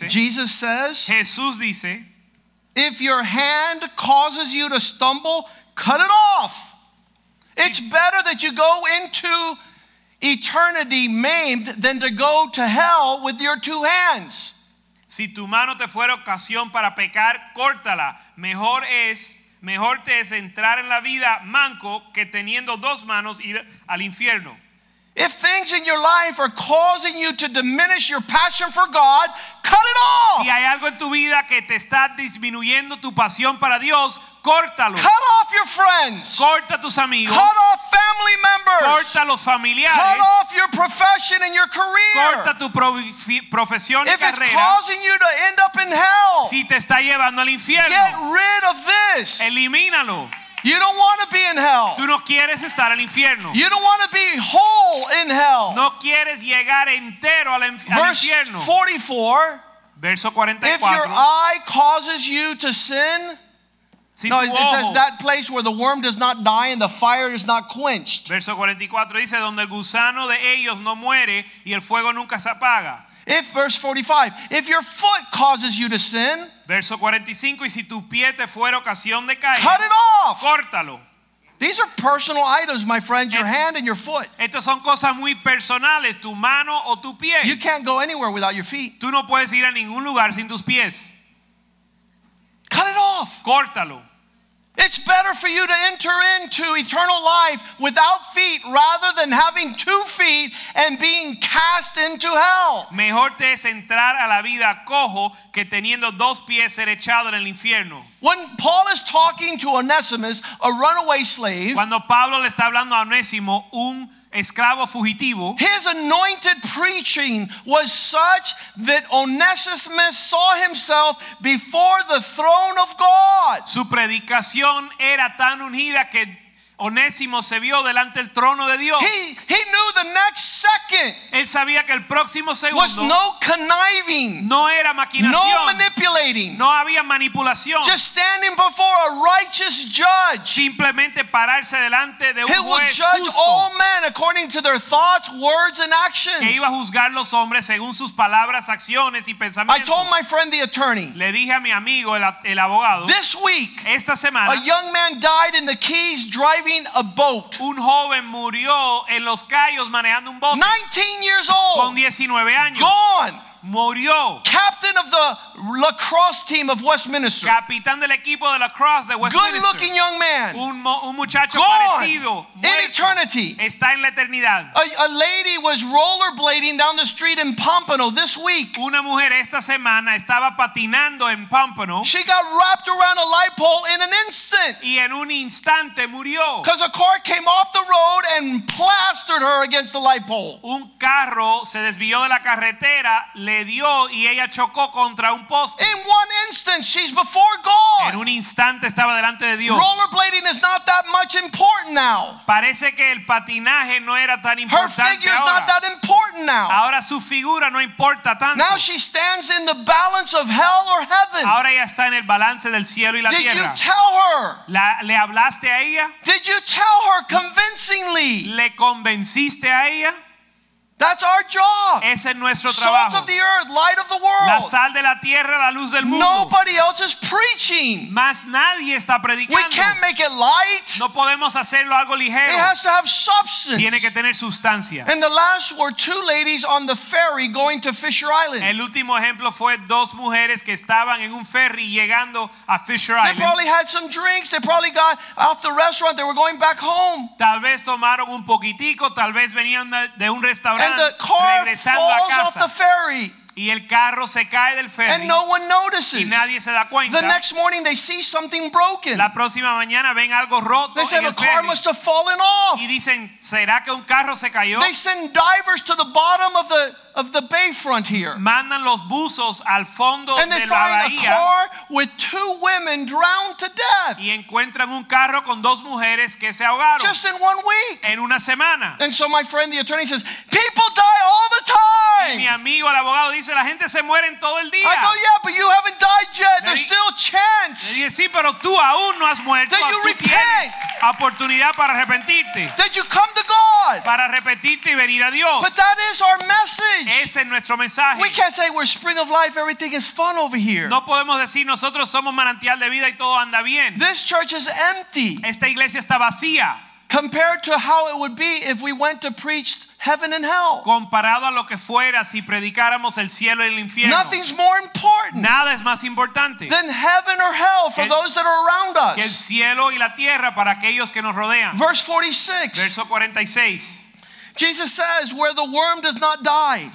Jesus says, if your hand causes you to stumble, cut it off. It's better that you go into eternity maimed than to go to hell with your two hands. Si tu mano te fuera ocasión para pecar, córtala. Mejor te es entrar en la vida manco que teniendo dos manos ir al infierno. If things in your life are causing you to diminish your passion for God, cut it off. Si hay algo en tu vida que te está disminuyendo tu pasión para Dios, córtalo. Cut off your friends. Corta tus amigos. Cut off family members. Corta los familiares. Cut off your profession and your career. Corta tu profesión y carrera. If it's causing you to end up in hell. Si te está llevando al infierno. Get rid of this. Elimínalo. You don't want to be in hell. Tú no quieres estar al infierno. You don't want to be whole in hell. No quieres llegar entero al infierno. Verse 44. Verso 44. If your eye causes you to sin. Si no, it says that place where the worm does not die and the fire is not quenched. Verso 44 dice donde el gusano de ellos no muere y el fuego nunca se apaga. If verse 45, if your foot causes you to sin, verso 45, y si tu pie te fuera ocasión de caer, cut it off. Córtalo. These are personal items, my friends, your hand and your foot. Estos son cosas muy personales, tu mano o tu pie. You can't go anywhere without your feet. Tú no puedes ir a ningún lugar sin tus pies. Cut it off. Córtalo. It's better for you to enter into eternal life without feet rather than having 2 feet and being cast into hell. Mejor te es entrar a la vida cojo que teniendo 2 pies ser echado en el infierno. When Paul is talking to Onesimus, a runaway slave, cuando Pablo le está hablando a Onésimo, un esclavo fugitivo, his anointed preaching was such that Onesimus saw himself before the throne of God. Su predicación era tan ungida que Onésimo se vio delante del trono de Dios. He knew the next second. Él sabía que el próximo segundo was no conniving, no era maquinación, no manipulating, no había manipulación. Just standing before a righteous judge. Simplemente pararse delante de un juez justo. He will judge all men according to their thoughts, words, and actions. Que iba a juzgar los hombres según sus palabras, acciones y pensamientos. I told my friend the attorney. Le dije a mi amigo el abogado. This week, esta semana, a young man died in the Keys driving a boat. Un joven murió en los Cayos manejando un bote. 19 years old. Con 19 años. Gone. Murió. Captain of the lacrosse team of Westminster. Capitán del equipo de lacrosse de Westminster. Good-looking young man. Un muchacho parecido. In eternity. Está en la eternidad. A lady was rollerblading down the street in Pompano this week. Una mujer esta semana estaba patinando en Pompano. She got wrapped around a light pole in an instant. Y en un instante murió. Because a car came off the road and plastered her against the light pole. Un carro se desvió de la carretera. Le dio y ella chocó contra un poste. In one instant, she's before God. En un instante estaba delante de Dios. Rollerblading is not that much important now. Parece que el patinaje no era tan importante ahora. Her figure's not that important now. Ahora su figura no importa tanto. Now she stands in the balance of hell or heaven. Ahora ella está en el balance del cielo y la tierra. Did you tell her? ¿Le hablaste a ella? Did you tell her convincingly? ¿Le convenciste a ella? That's our job. Ese es nuestro trabajo. Salt of the earth, light of the world. La sal de la tierra, la luz del mundo. Nobody else is preaching. Más nadie está predicando. We can't make it light. No podemos hacerlo algo ligero. It has to have substance. Tiene que tener sustancia. And the last were 2 ladies on the ferry going to Fisher Island. El último ejemplo fue 2 mujeres que estaban en un ferry llegando a Fisher Island. They probably had some drinks. They probably got off the restaurant. They were going back home. Tal vez tomaron un poquitico. Tal vez venían de un restaurante. And the car falls off the ferry. Y el carro se cae del ferry. And no one notices. Y nadie se da cuenta. The next morning they see something broken. La próxima mañana ven algo roto. They said the car must have fallen off. Y dicen, ¿será que un carro se cayó? They send divers to the bottom of the bayfront here. Mandan los buzos al fondo de la bahía. And they find a car with 2 women drowned to death. Y encuentran un carro con 2 mujeres que se ahogaron. Just in 1 week. En una semana. And so my friend the attorney says, people die all the time. Y mi amigo el abogado dice, la gente se muere en todo el día. I go, yeah, but you haven't died yet. There's still chance. Le dije, sí, pero tú aún no has muerto. Tú tienes oportunidad para arrepentirte. Did you come to God? Para arrepentirte y venir a Dios. But that is our message. Ese es nuestro mensaje. We can't say we're Spring of Life, everything is fun over here. No podemos decir nosotros somos manantial de vida y todo anda bien. This church is empty. Esta iglesia está vacía. Compared to how it would be if we went to preach heaven and hell. Comparado a lo que fuera si predicáramos el cielo y el infierno. Nothing's more important. Nada es más importante. Than heaven or hell for those that are around us. Que el cielo y la tierra para aquellos que nos rodean. Verse 46. Verso 46. Jesus says, where the worm does not die.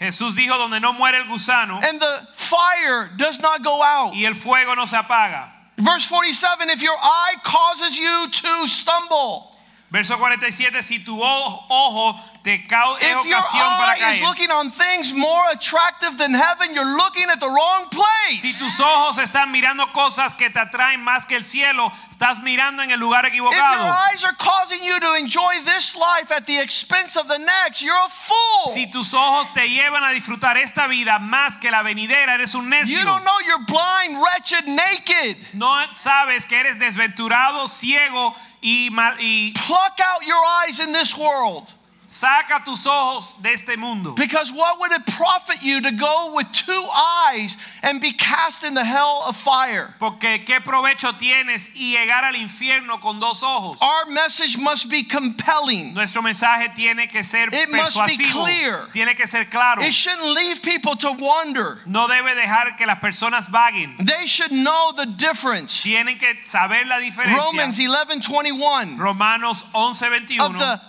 Jesús dijo, donde no muere el gusano. And the fire does not go out. Y el fuego no se apaga. Verse 47, if your eye causes you to stumble. Verso 47, si tu ojo te es ocasión para caer. If your eye is looking on things more attractive than heaven, you're looking at the wrong place. Si tus ojos están mirando cosas que te atraen más que el cielo, estás mirando en el lugar equivocado. If your eyes are causing you to enjoy this life at the expense of the next, you're a fool. Si tus ojos te llevan a disfrutar esta vida más que la venidera, eres un necio. You don't know you're blind, wretched, naked. No sabes que eres desventurado, ciego. Pluck out your eyes in this world. Saca tus ojos de este mundo. Because what would it profit you to go with two eyes and be cast in the hell of fire? Porque qué provecho tienes y llegar al infierno con dos ojos. Our message must be compelling. Nuestro mensaje tiene que ser persuasivo. It must be clear. Tiene que ser claro. It shouldn't leave people to wander. No debe dejar que las personas vaguen. They should know the difference. Tienen que saber la diferencia. Romans 11:21. Romanos 11:21. Of the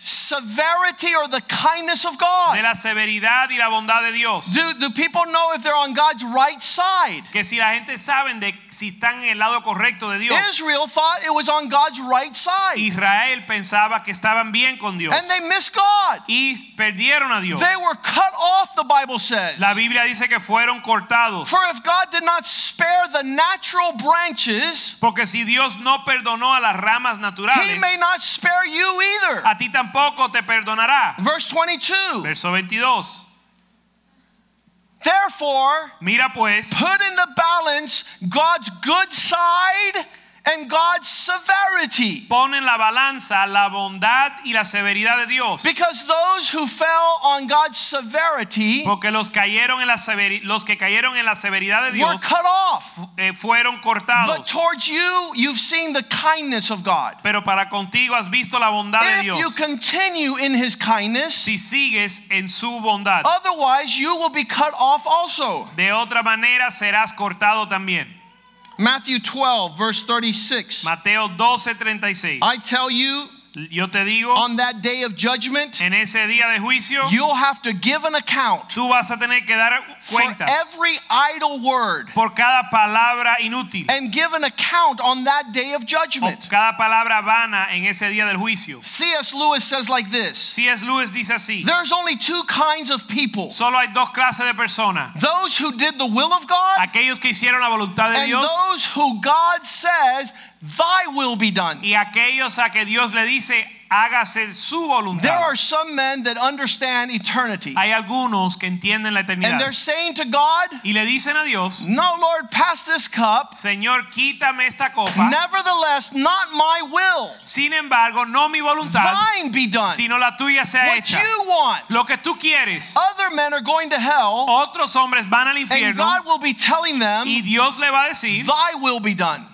severity or the kindness of God. De la severidad y la bondad de Dios. Do people know if they're on God's right side? Que si la gente saben de si están en el lado correcto de Dios. Israel thought it was on God's right side. Israel pensaba que estaban bien con Dios. And they missed God. Y perdieron a Dios. They were cut off, the Bible says. La Biblia dice que fueron cortados. For if God did not spare the natural branches, porque si Dios no perdonó a las ramas naturales, He may not spare you either. A ti tampoco te perdonará. Verse 22. Verso 22. Therefore, mira pues, put in the balance God's good side and God's severity. Pon en la balanza la bondad y la severidad de Dios. Because those who fell on God's severity, porque los que cayeron en la severidad de Dios, were cut off. Fueron cortados. But towards you, you've seen the kindness of God. Pero para contigo has visto la bondad de Dios. If you continue in His kindness, si sigues en su bondad, otherwise you will be cut off also. De otra manera serás cortado también. Matthew 12 verse 36. Mateo 12:36. I tell you, yo te digo, on that day of judgment, en ese día de juicio, you'll have to give an account. Tú vas a tener que dar cuentas. For every idle word. Por cada palabra inútil. And give an account on that day of judgment. Por cada palabra vana en ese día del juicio. C.S. Lewis says like this. C.S. Lewis dice así. There's only two kinds of people. Solo hay dos clases de personas. Those who did the will of God. Aquellos que hicieron la voluntad de Dios. And those who God says, thy will be done. Y aquellos a que Dios le dice, hágase su voluntad. There are some men that understand eternity. Hay algunos que entienden la eternidad. And they're saying to God, y le dicen a Dios, no, Lord, pass this cup. Señor, quítame esta copa. Nevertheless, not my will. Sin embargo, no mi voluntad. Thine be done. Sino la tuya sea what hecha. What you want. Lo que tú quieres. Other men are going to hell. Otros hombres van al infierno. And God will be telling them, y Dios le va a decir, thy will be done.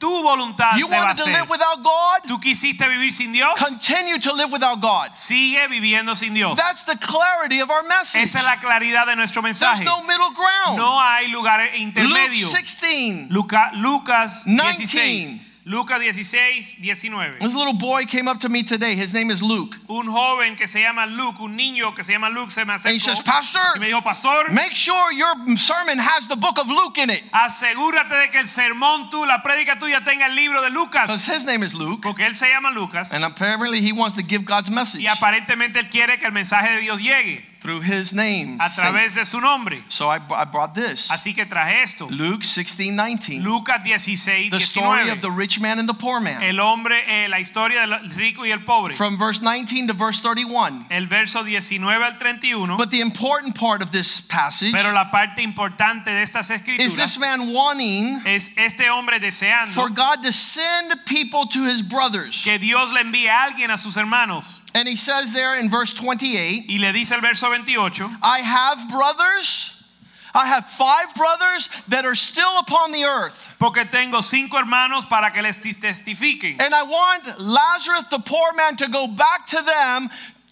Tu voluntad you se wanted va a to hacer. Live without God? ¿Tú quisiste vivir sin Dios? Continue to live without God. Sigue viviendo sin Dios. That's the clarity of our message. Esa es la claridad de nuestro mensaje. There's no middle ground. No hay lugar intermedio. Luke 16. Lucas 19. 16. Lucas 16, 19. This little boy came up to me today. His name is Luke. Un joven que se llama Luke, un niño que se llama Luke se me acercó. And he says, Pastor, y me dijo, Pastor, make sure your sermon has the book of Luke in it. Asegúrate de que el sermón tú, la predica tuya tenga el libro de Lucas. Because his name is Luke. Porque él se llama Lucas. And apparently he wants to give God's message. Y aparentemente él quiere que el mensaje de Dios llegue. Through his name. A través de su nombre. So I brought this. Así que traje esto. Luke 16:19. Lucas 16:19. The story of the rich man and the poor man. El hombre, la historia del rico y el pobre. From verse 19 to verse 31. El verso 19 al 31. But the important part of this passage. Pero la parte importante de estas escrituras. Is this man wanting? Es este hombre deseando. For God to send people to his brothers. Que Dios le envíe a alguien a sus hermanos. And he says there in verse 28, y le dice el verso 28, I have five brothers that are still upon the earth. Porque tengo cinco hermanos para que les testifiquen. And I want Lazarus the poor man to go back to them,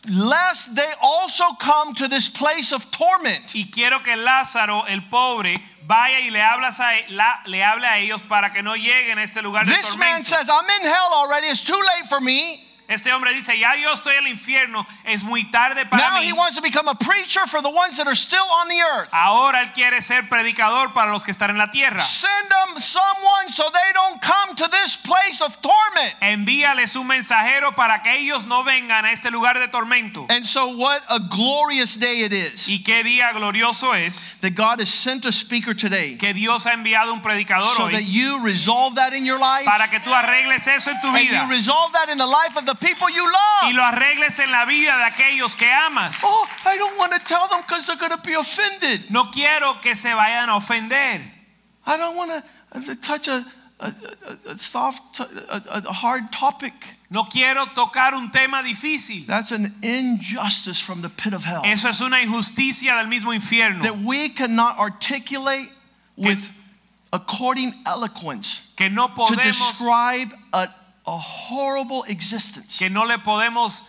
lest they also come to this place of torment. Y quiero que Lázaro el pobre vaya y le hable a ellos para que no lleguen a este lugar de tormento. This man says, I'm in hell already, it's too late for me. Este hombre dice, ya yo estoy en el infierno, es muy tarde para mí. Now he wants to become a preacher for the ones that are still on the earth. Ahora él quiere ser predicador para los que están en la tierra. Send them someone so they don't come to this place of torment. Envíales un mensajero para que ellos no vengan a este lugar de tormento. And so what a glorious day it is. Y qué día glorioso es. That God has sent a speaker today. Que Dios ha enviado un predicador hoy. So that you resolve that in your life. Para que tú arregles eso en tu vida. And you resolve that in the life of the people you love. Y lo arregles en la vida de aquellos que amas. Oh, I don't want to tell them because they're going to be offended. No quiero que se vayan a ofender. I don't want to touch a hard topic. No quiero tocar un tema difícil. That's an injustice from the pit of hell. Eso es una injusticia del mismo infierno. That we cannot articulate with according eloquence. Que no podemos to describe a horrible existence. Que no le podemos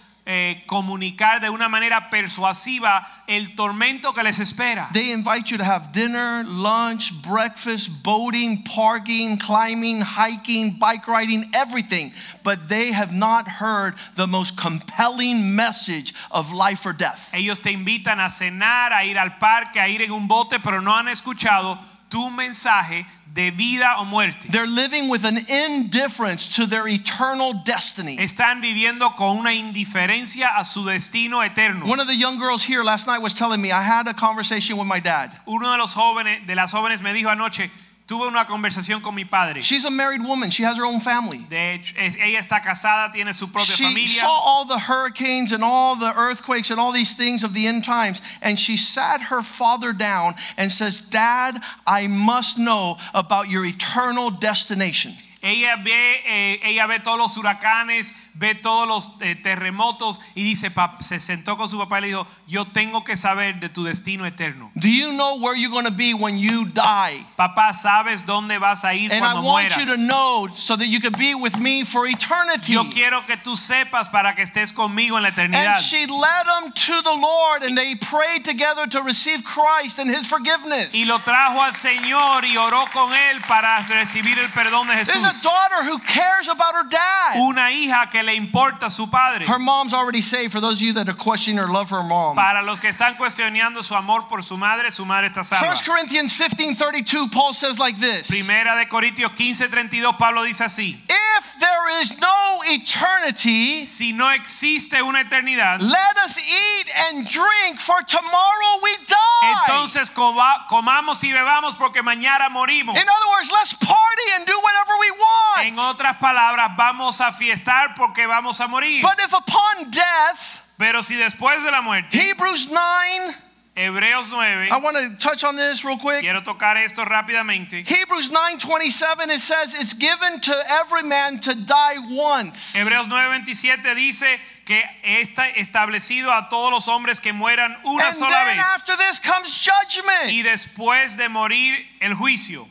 comunicar de una manera persuasiva el tormento que les espera. They invite you to have dinner, lunch, breakfast, boating, parking, climbing, hiking, bike riding, everything, but they have not heard the most compelling message of life or death. Ellos te invitan a cenar, a ir al parque, a ir en un bote, pero no han escuchado tu mensaje de vida o muerte. They're living with an indifference to their eternal destiny. Están viviendo con una indiferencia a su destino eterno. One of the young girls here last night was telling me, I had a conversation with my dad. Uno de los jóvenes, de las jóvenes me dijo anoche, tuve una conversación con mi padre. She's a married woman. She has her own family. De hecho, ella está casada, tiene su propia familia. She saw all the hurricanes and all the earthquakes and all these things of the end times, and she sat her father down and says, "Dad, I must know about your eternal destination." Ella ve todos los huracanes, ve todos los terremotos y dice, se sentó con su papá y le dijo, yo tengo que saber de tu destino eterno. Do you know where you're going to be when you die? Papá, sabes dónde vas a ir cuando mueras. And I want you to know so that you can be with me for eternity. Yo quiero que tú sepas para que estés conmigo en la eternidad. And she led them to the Lord, and they prayed together to receive Christ and His forgiveness. Y lo trajo al Señor y oró con él para recibir el perdón de Jesús. There's a daughter who cares about her dad. Una hija que le importa su padre. Her mom's already saved. For those of you that are questioning or love her mom. Para los que están cuestionando su amor por su madre está salva. 1 Corinthians 15:32, Paul says like this. Primera de Corintios 15:32, Pablo dice así. If there is no eternity, si no existe una eternidad, let us eat and drink, for tomorrow we die. Entonces comamos y bebamos porque mañana morimos. In other words, let's party and do whatever we want. En otras palabras, vamos a fiestar porque vamos a morir. But if upon death, pero si después de la muerte, Hebrews 9. Hebreos 9. I want to touch on this real quick. Quiero tocar esto rápidamente. Hebrews 9:27, it says it's given to every man to die once. Hebreos 9:27 dice que está establecido a todos los hombres que mueran una and sola vez. And after this comes judgment. Y después de morir el juicio.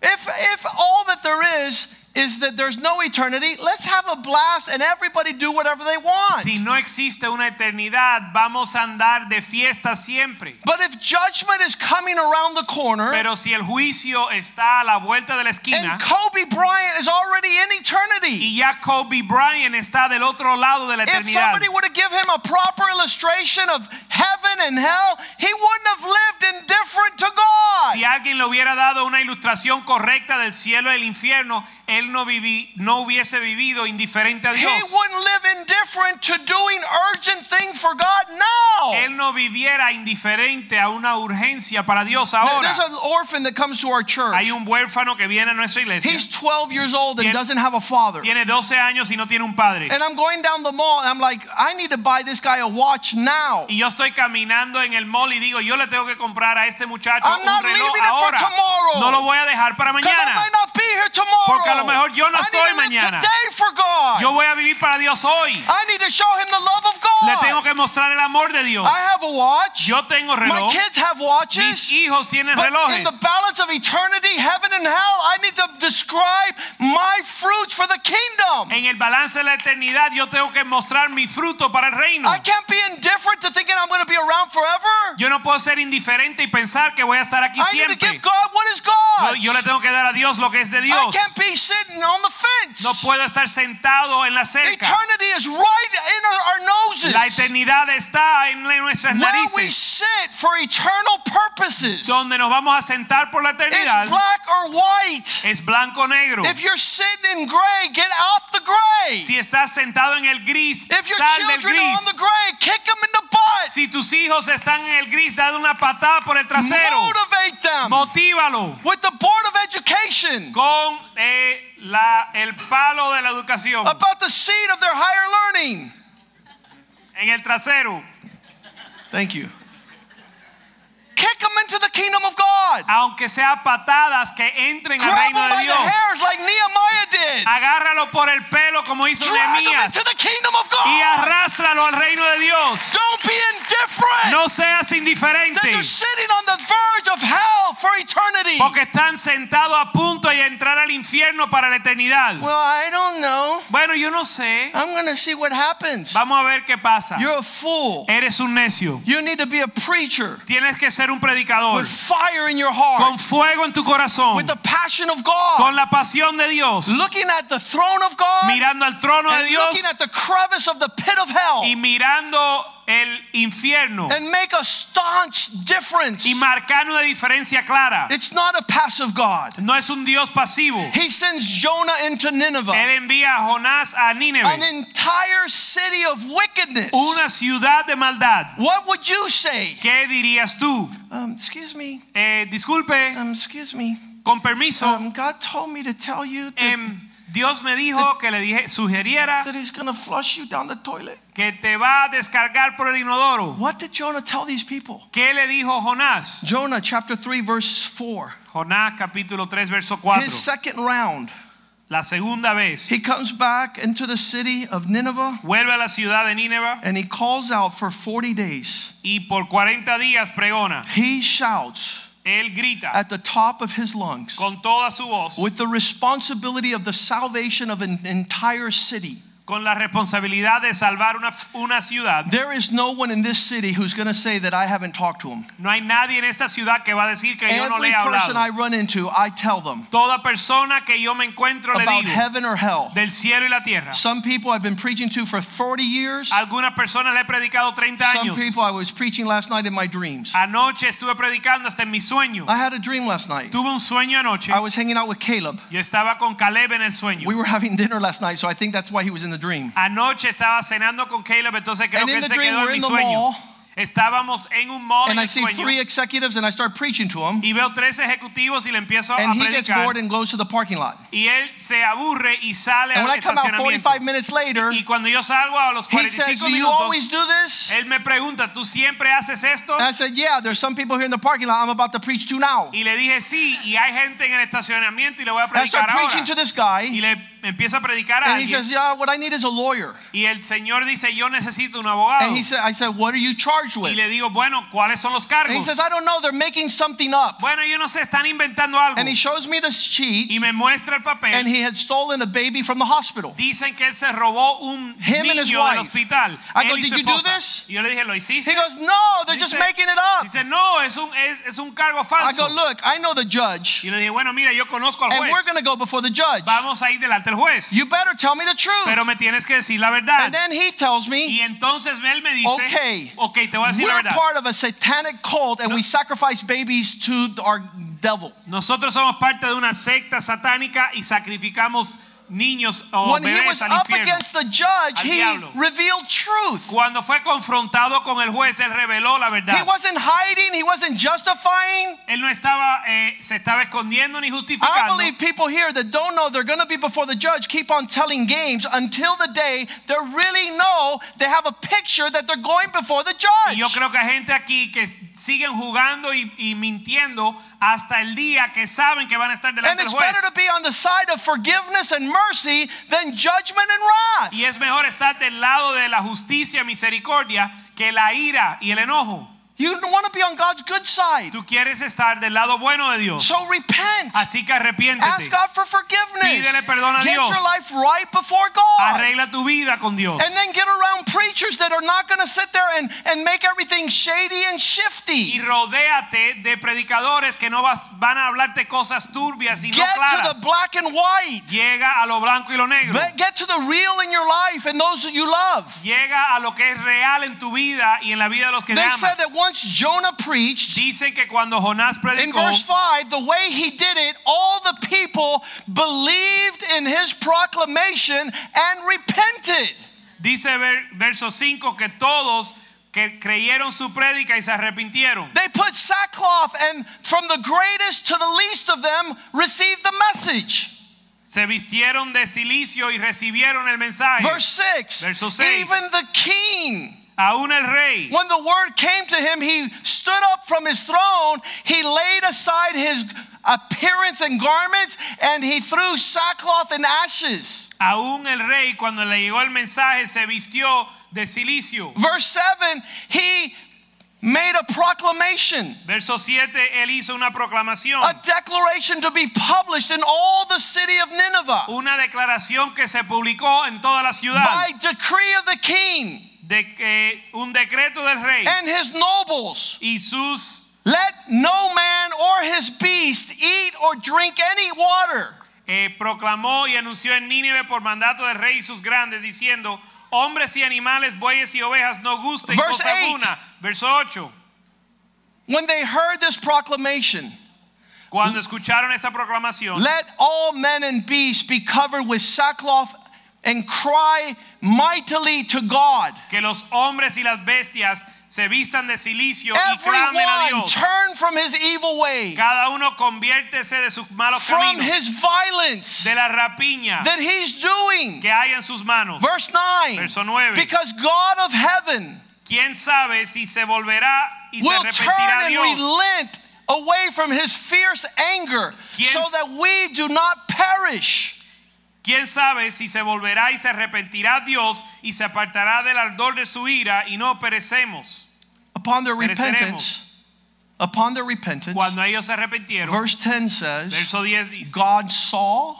If all that there is that there's no eternity, let's have a blast and everybody do whatever they want. Si no existe una eternidad, vamos a andar de fiesta siempre. But if judgment is coming around the corner, pero si el juicio está a la vuelta de la esquina, and Kobe Bryant is already in eternity, y ya Kobe Bryant está del otro lado de la eternidad. If somebody would have given him a proper illustration of heaven and hell, he wouldn't have lived indifferent to God. Si alguien le hubiera dado una ilustración correcta del cielo y el infierno, él no hubiese vivido indiferente a Dios. He wouldn't live indifferent to doing urgent thing for God now. Él no viviera indiferente a una urgencia para Dios ahora. There's an orphan that comes to our church. Hay un huérfano que viene a nuestra iglesia. He's 12 years old and doesn't have a father. Tiene 12 años y no tiene un padre. And I'm going down the mall and I'm like, I need to buy this guy a watch now. Y yo estoy caminando en el mall y digo, yo le tengo que comprar a este muchacho un reloj ahora. No lo voy a dejar para mañana. I might not be here tomorrow. Porque a lo mejor yo no estoy mañana. Yo voy a vivir para Dios hoy. I need to show him the love of God. Le tengo que mostrar el amor de Dios. I have a watch. Yo tengo reloj. My kids have watches. Mis hijos tienen relojes. In the balance of eternity, heaven and hell, I need to describe my fruits for the kingdom. En el balance de la eternidad, yo tengo que mostrar mi fruto para el reino. I can't be indifferent to thinking I'm going to be around forever. Yo no puedo ser indiferente y pensar que voy a estar aquí siempre. I need to give God what is God. Yo le tengo que dar a Dios lo que es de Dios. I can't be sitting on the fence. No puedo estar sentado lado en la cerca. Eternity is right in our noses. La eternidad está en nuestras narices. Where we sit for eternal purposes. Donde nos vamos a sentar por la eternidad. It's black or white. Es blanco o negro. If you're sitting in gray, get off the gray. Si estás sentado en el gris, sal del gris. If your children are on the gray, kick them in the butt. Si tus hijos están en el gris, dale una patada por el trasero. Motivate them. Motívalo. With the board of education. Con el palo de la educación. About the seat of their higher learning. En el trasero. Thank you. Kick them into the kingdom of God. Aunque sea patadas que entren al reino de Dios. Hairs, like Nehemiah did. Agárralo por el pelo como hizo Nehemías. Y arrástralo al reino de Dios. Don't be indifferent. No seas indiferente. They're sitting on the verge of hell for eternity. Porque están sentados a punto de entrar al infierno para la eternidad. Well, I don't know. Bueno, yo no sé. I'm going to see what happens. Vamos a ver qué pasa. You're a fool. Eres un necio. You need to be a preacher. Tienes que ser un predicador. With fire in your heart. Con fuego en tu corazón. With the passion of God. Con la pasión de Dios. Looking at the throne of God. Mirando al trono de Dios. Looking at the crevice of the pit of hell. Y mirando el infierno. And make a staunch difference. Y marcar una diferencia clara. It's not a passive God. No es un Dios pasivo. He sends Jonah into Nineveh. Él envía a Jonás a Nínive. An entire city of wickedness. Una ciudad de maldad. What would you say? ¿Qué dirías tú? Excuse me. Disculpe. Excuse me. Con permiso. God told me to tell you that Dios me dijo que sugeriera that he's going to flush you down the toilet. Que te va a descargar por el inodoro. What did Jonah tell these people? ¿Qué le dijo Jonás? Jonah chapter 3 verse 4. Jonás capítulo 3 verso 4. His second round. La segunda vez. He comes back into the city of Nineveh. Vuelve a la ciudad de Nineveh. And he calls out for 40 days. Y por 40 días pregona. He shouts. Él grita at the top of his lungs. Con toda su voz. With the responsibility of the salvation of an entire city. Con la responsabilidad de salvar una ciudad. There is no one in this city who's going to say that I haven't talked to him. No hay nadie en esta ciudad que va a decir que yo no le he hablado. Every person I run into, I tell them. Toda persona que yo me encuentro le digo. About heaven or hell. Del cielo y la tierra. Some people I've been preaching to for 40 years. Algunas personas le he predicado 30 años. Some people I was preaching last night in my dreams. Anoche estuve predicando hasta en mi sueño. I had a dream last night. Tuve un sueño anoche. I was hanging out with Caleb. Yo estaba con Caleb en el sueño. We were having dinner last night, so I think that's why he was in the dream. Anoche estaba cenando con Caleb, entonces creo que él se quedó en mi sueño. Estábamos en un mall en el sueño. And I see three executives and I start preaching to them. Y veo tres ejecutivos y le empiezo a predicar. And he gets bored and goes to the parking lot. Y él se aburre y sale al estacionamiento. And when I come out 45 minutes later, y cuando yo salgo a los 45 he says, minutos, do you always do this? Él me pregunta, ¿tú siempre haces esto? And I said, yeah, there's some people here in the parking lot I'm about to preach to now. Y le dije, sí, y hay gente en el estacionamiento y le voy a predicar ahora. I start preaching to this guy. Y le empieza a predicar a alguien. And he says, yeah, what I need is a lawyer. Y el señor dice, yo necesito un abogado. And he said, I said, what are you charged with? Y le digo, bueno, ¿cuáles son los cargos? And he says, I don't know, they're making something up. Bueno, yo no sé, están inventando algo. And he shows me this sheet. Y me muestra el papel. And he had stolen a baby from the hospital. Dicen que él se robó un niño del hospital. I go, did you do this? Y yo le dije, ¿lo hiciste? He goes, no, they're just making it up. Dice, no, es un cargo falso. I go, look, I know the judge. Y le dije, bueno, mira, yo conozco al juez. And we're going to go before the judge. Vamos a ir delante. You better tell me the truth. Pero me tienes que decir la verdad. And then he tells me. Y entonces él me dice, okay, te voy a decir la verdad. We're part of a satanic cult, and we sacrifice babies to our devil. Nosotros somos parte de una secta satánica y sacrificamos niños o when bebés he was al up infierno. Against the judge, he revealed truth. Cuando fue confrontado con el juez, él reveló la verdad. He wasn't hiding, he wasn't justifying. Él no estaba se estaba escondiendo ni justificando. I believe people here that don't know they're going to be before the judge keep on telling games until the day they really know they have a picture that they're going before the judge. Y yo creo que hay gente aquí que siguen jugando y mintiendo hasta el día que saben que van a estar delante del juez. And it's better to be on the side of forgiveness and mercy. Mercy than judgment and wrath. Y es mejor estar del lado de la justicia, misericordia, que la ira y el enojo. You want to be on God's good side. Tú quieres estar del lado bueno de Dios. So repent. Así que arrepiéntete. Ask God for forgiveness. Pídele perdón a Dios. Get your life right before God. Arregla tu vida con Dios. And then get around preachers that are not going to sit there and make everything shady and shifty. Y rodéate de predicadores que no van a hablarte cosas turbias y no claras. Get to the black and white. Llega a lo blanco y lo negro. Get to the real in your life and those that you love. Llega a lo que es real en tu vida y en la vida de los que te amas. Once Jonah preached, dicen que cuando Jonás predicó, in verse 5, the way he did it, all the people believed in his proclamation and repented. Dice verso 5 que todos que creyeron su predica y se arrepintieron. They put sackcloth and from the greatest to the least of them received the message. Se vistieron de cilicio y recibieron el mensaje. Verse 6, verso 6. Even the king, aún el rey, when the word came to him, he stood up from his throne, he laid aside his appearance and garments, and he threw sackcloth and ashes. Aún el rey, cuando le llegó el mensaje, se vistió de cilicio. Verse 7, he made a proclamation. Verso 7, él hizo una proclamación. A declaration to be published in all the city of Nineveh. Una declaración que se publicó en toda la ciudad. By decree of the king. Un decreto del rey. And his nobles. Y sus. Let no man or his beast eat or drink any water. Proclamó y anunció en Nínive por mandato del rey y sus grandes, diciendo: hombres y animales, bueyes y ovejas no gusten cosa alguna. Verso 8. When they heard this proclamation, cuando escucharon esa proclamación, let all men and beasts be covered with sackcloth and cry mightily to God. Que los hombres y las bestias se vistan de cilicio y clamen a Dios. Turn from his evil way. Cada uno conviértese de sus malos caminos. From his violence. De la rapiña. That he's doing. Que hay en sus manos. Verse 9. Verso 9. Because God of heaven. ¿Quién sabe si se volverá y se arrepentirá Dios? Will turn and relent away from his fierce anger, so that we do not perish. ¿Quién sabe si se volverá y se arrepentirá Dios y se apartará del ardor de su ira y no perecemos? Upon their repentance, cuando ellos se arrepintieron, verse 10 says, verso 10 dice, God saw,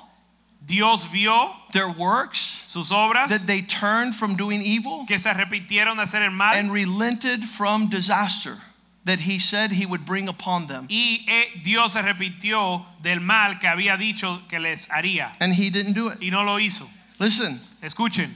Dios vio, their works, sus obras, that they turned from doing evil, que se arrepintieron de hacer el mal, and relented from disaster that he said he would bring upon them. Y Dios se arrepintió del mal que había dicho que les haría. And he didn't do it. Y no lo hizo. Listen. Escuchen.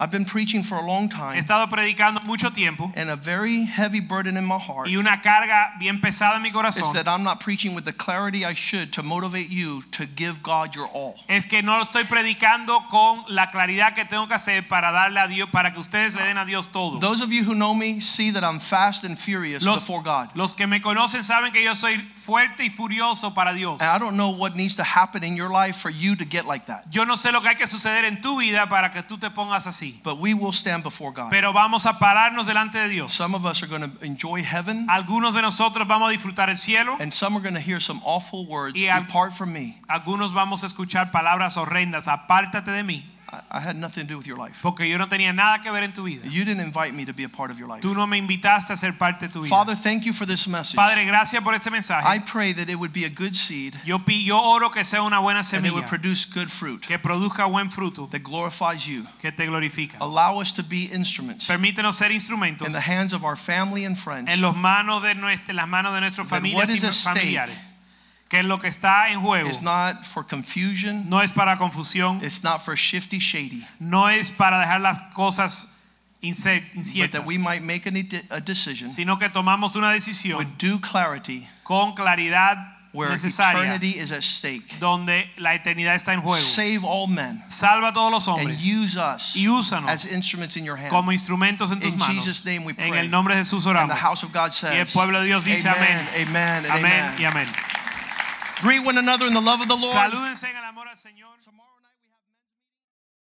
I've been preaching for a long time. He estado predicando mucho tiempo. And a very heavy burden in my heart. Y una carga bien pesada en mi corazón. It's that I'm not preaching with the clarity I should to motivate you to give God your all. Es que no lo estoy predicando con la claridad que tengo que hacer para darle a Dios, para que ustedes le den a Dios todo. Those of you who know me see that I'm fast and furious before God. Los que me conocen saben que yo soy fuerte y furioso para Dios. And I don't know what needs to happen in your life for you to get like that. Yo no sé lo que hay que suceder en tu vida para que tú te pongas así. But we will stand before God. Pero vamos a pararnos delante de Dios. Some of us are going to enjoy heaven. Algunos de nosotros vamos a disfrutar el cielo. And some are going to hear some awful words, depart from me. Algunos vamos a escuchar palabras horrendas, apártate de mí. I had nothing to do with your life. Porque yo no tenía nada que ver en tu vida. You didn't invite me to be a part of your life. Tú no me invitaste a ser parte de tu vida. Father, thank you for this message. Padre, gracias por este mensaje. I pray that it would be a good seed. Yo oro que sea una buena semilla. And it would produce good fruit. Que produzca buen fruto. That glorifies you. Que te glorifica. Allow us to be instruments. Permítenos ser instrumentos. In the hands of our family and friends. En las manos de nuestros familias y familiares. Que lo que está en juego is not for confusion. No es para confusión. It's not for shifty, shady. No es para dejar las cosas inciertas. But that we might make a decision. Sino que tomamos una decisión with due clarity. Con claridad where necesaria, eternity is at stake. Donde la eternidad está en juego. Save all men. Salva a todos los hombres. And use us y úsanos as instruments in your hand. Como instrumentos en tus manos. In Jesus' name we pray. En el nombre de Jesús oramos. And the house of God says, y el pueblo de Dios dice amén. Amen, amen, amen. Greet one another in the love of the Lord.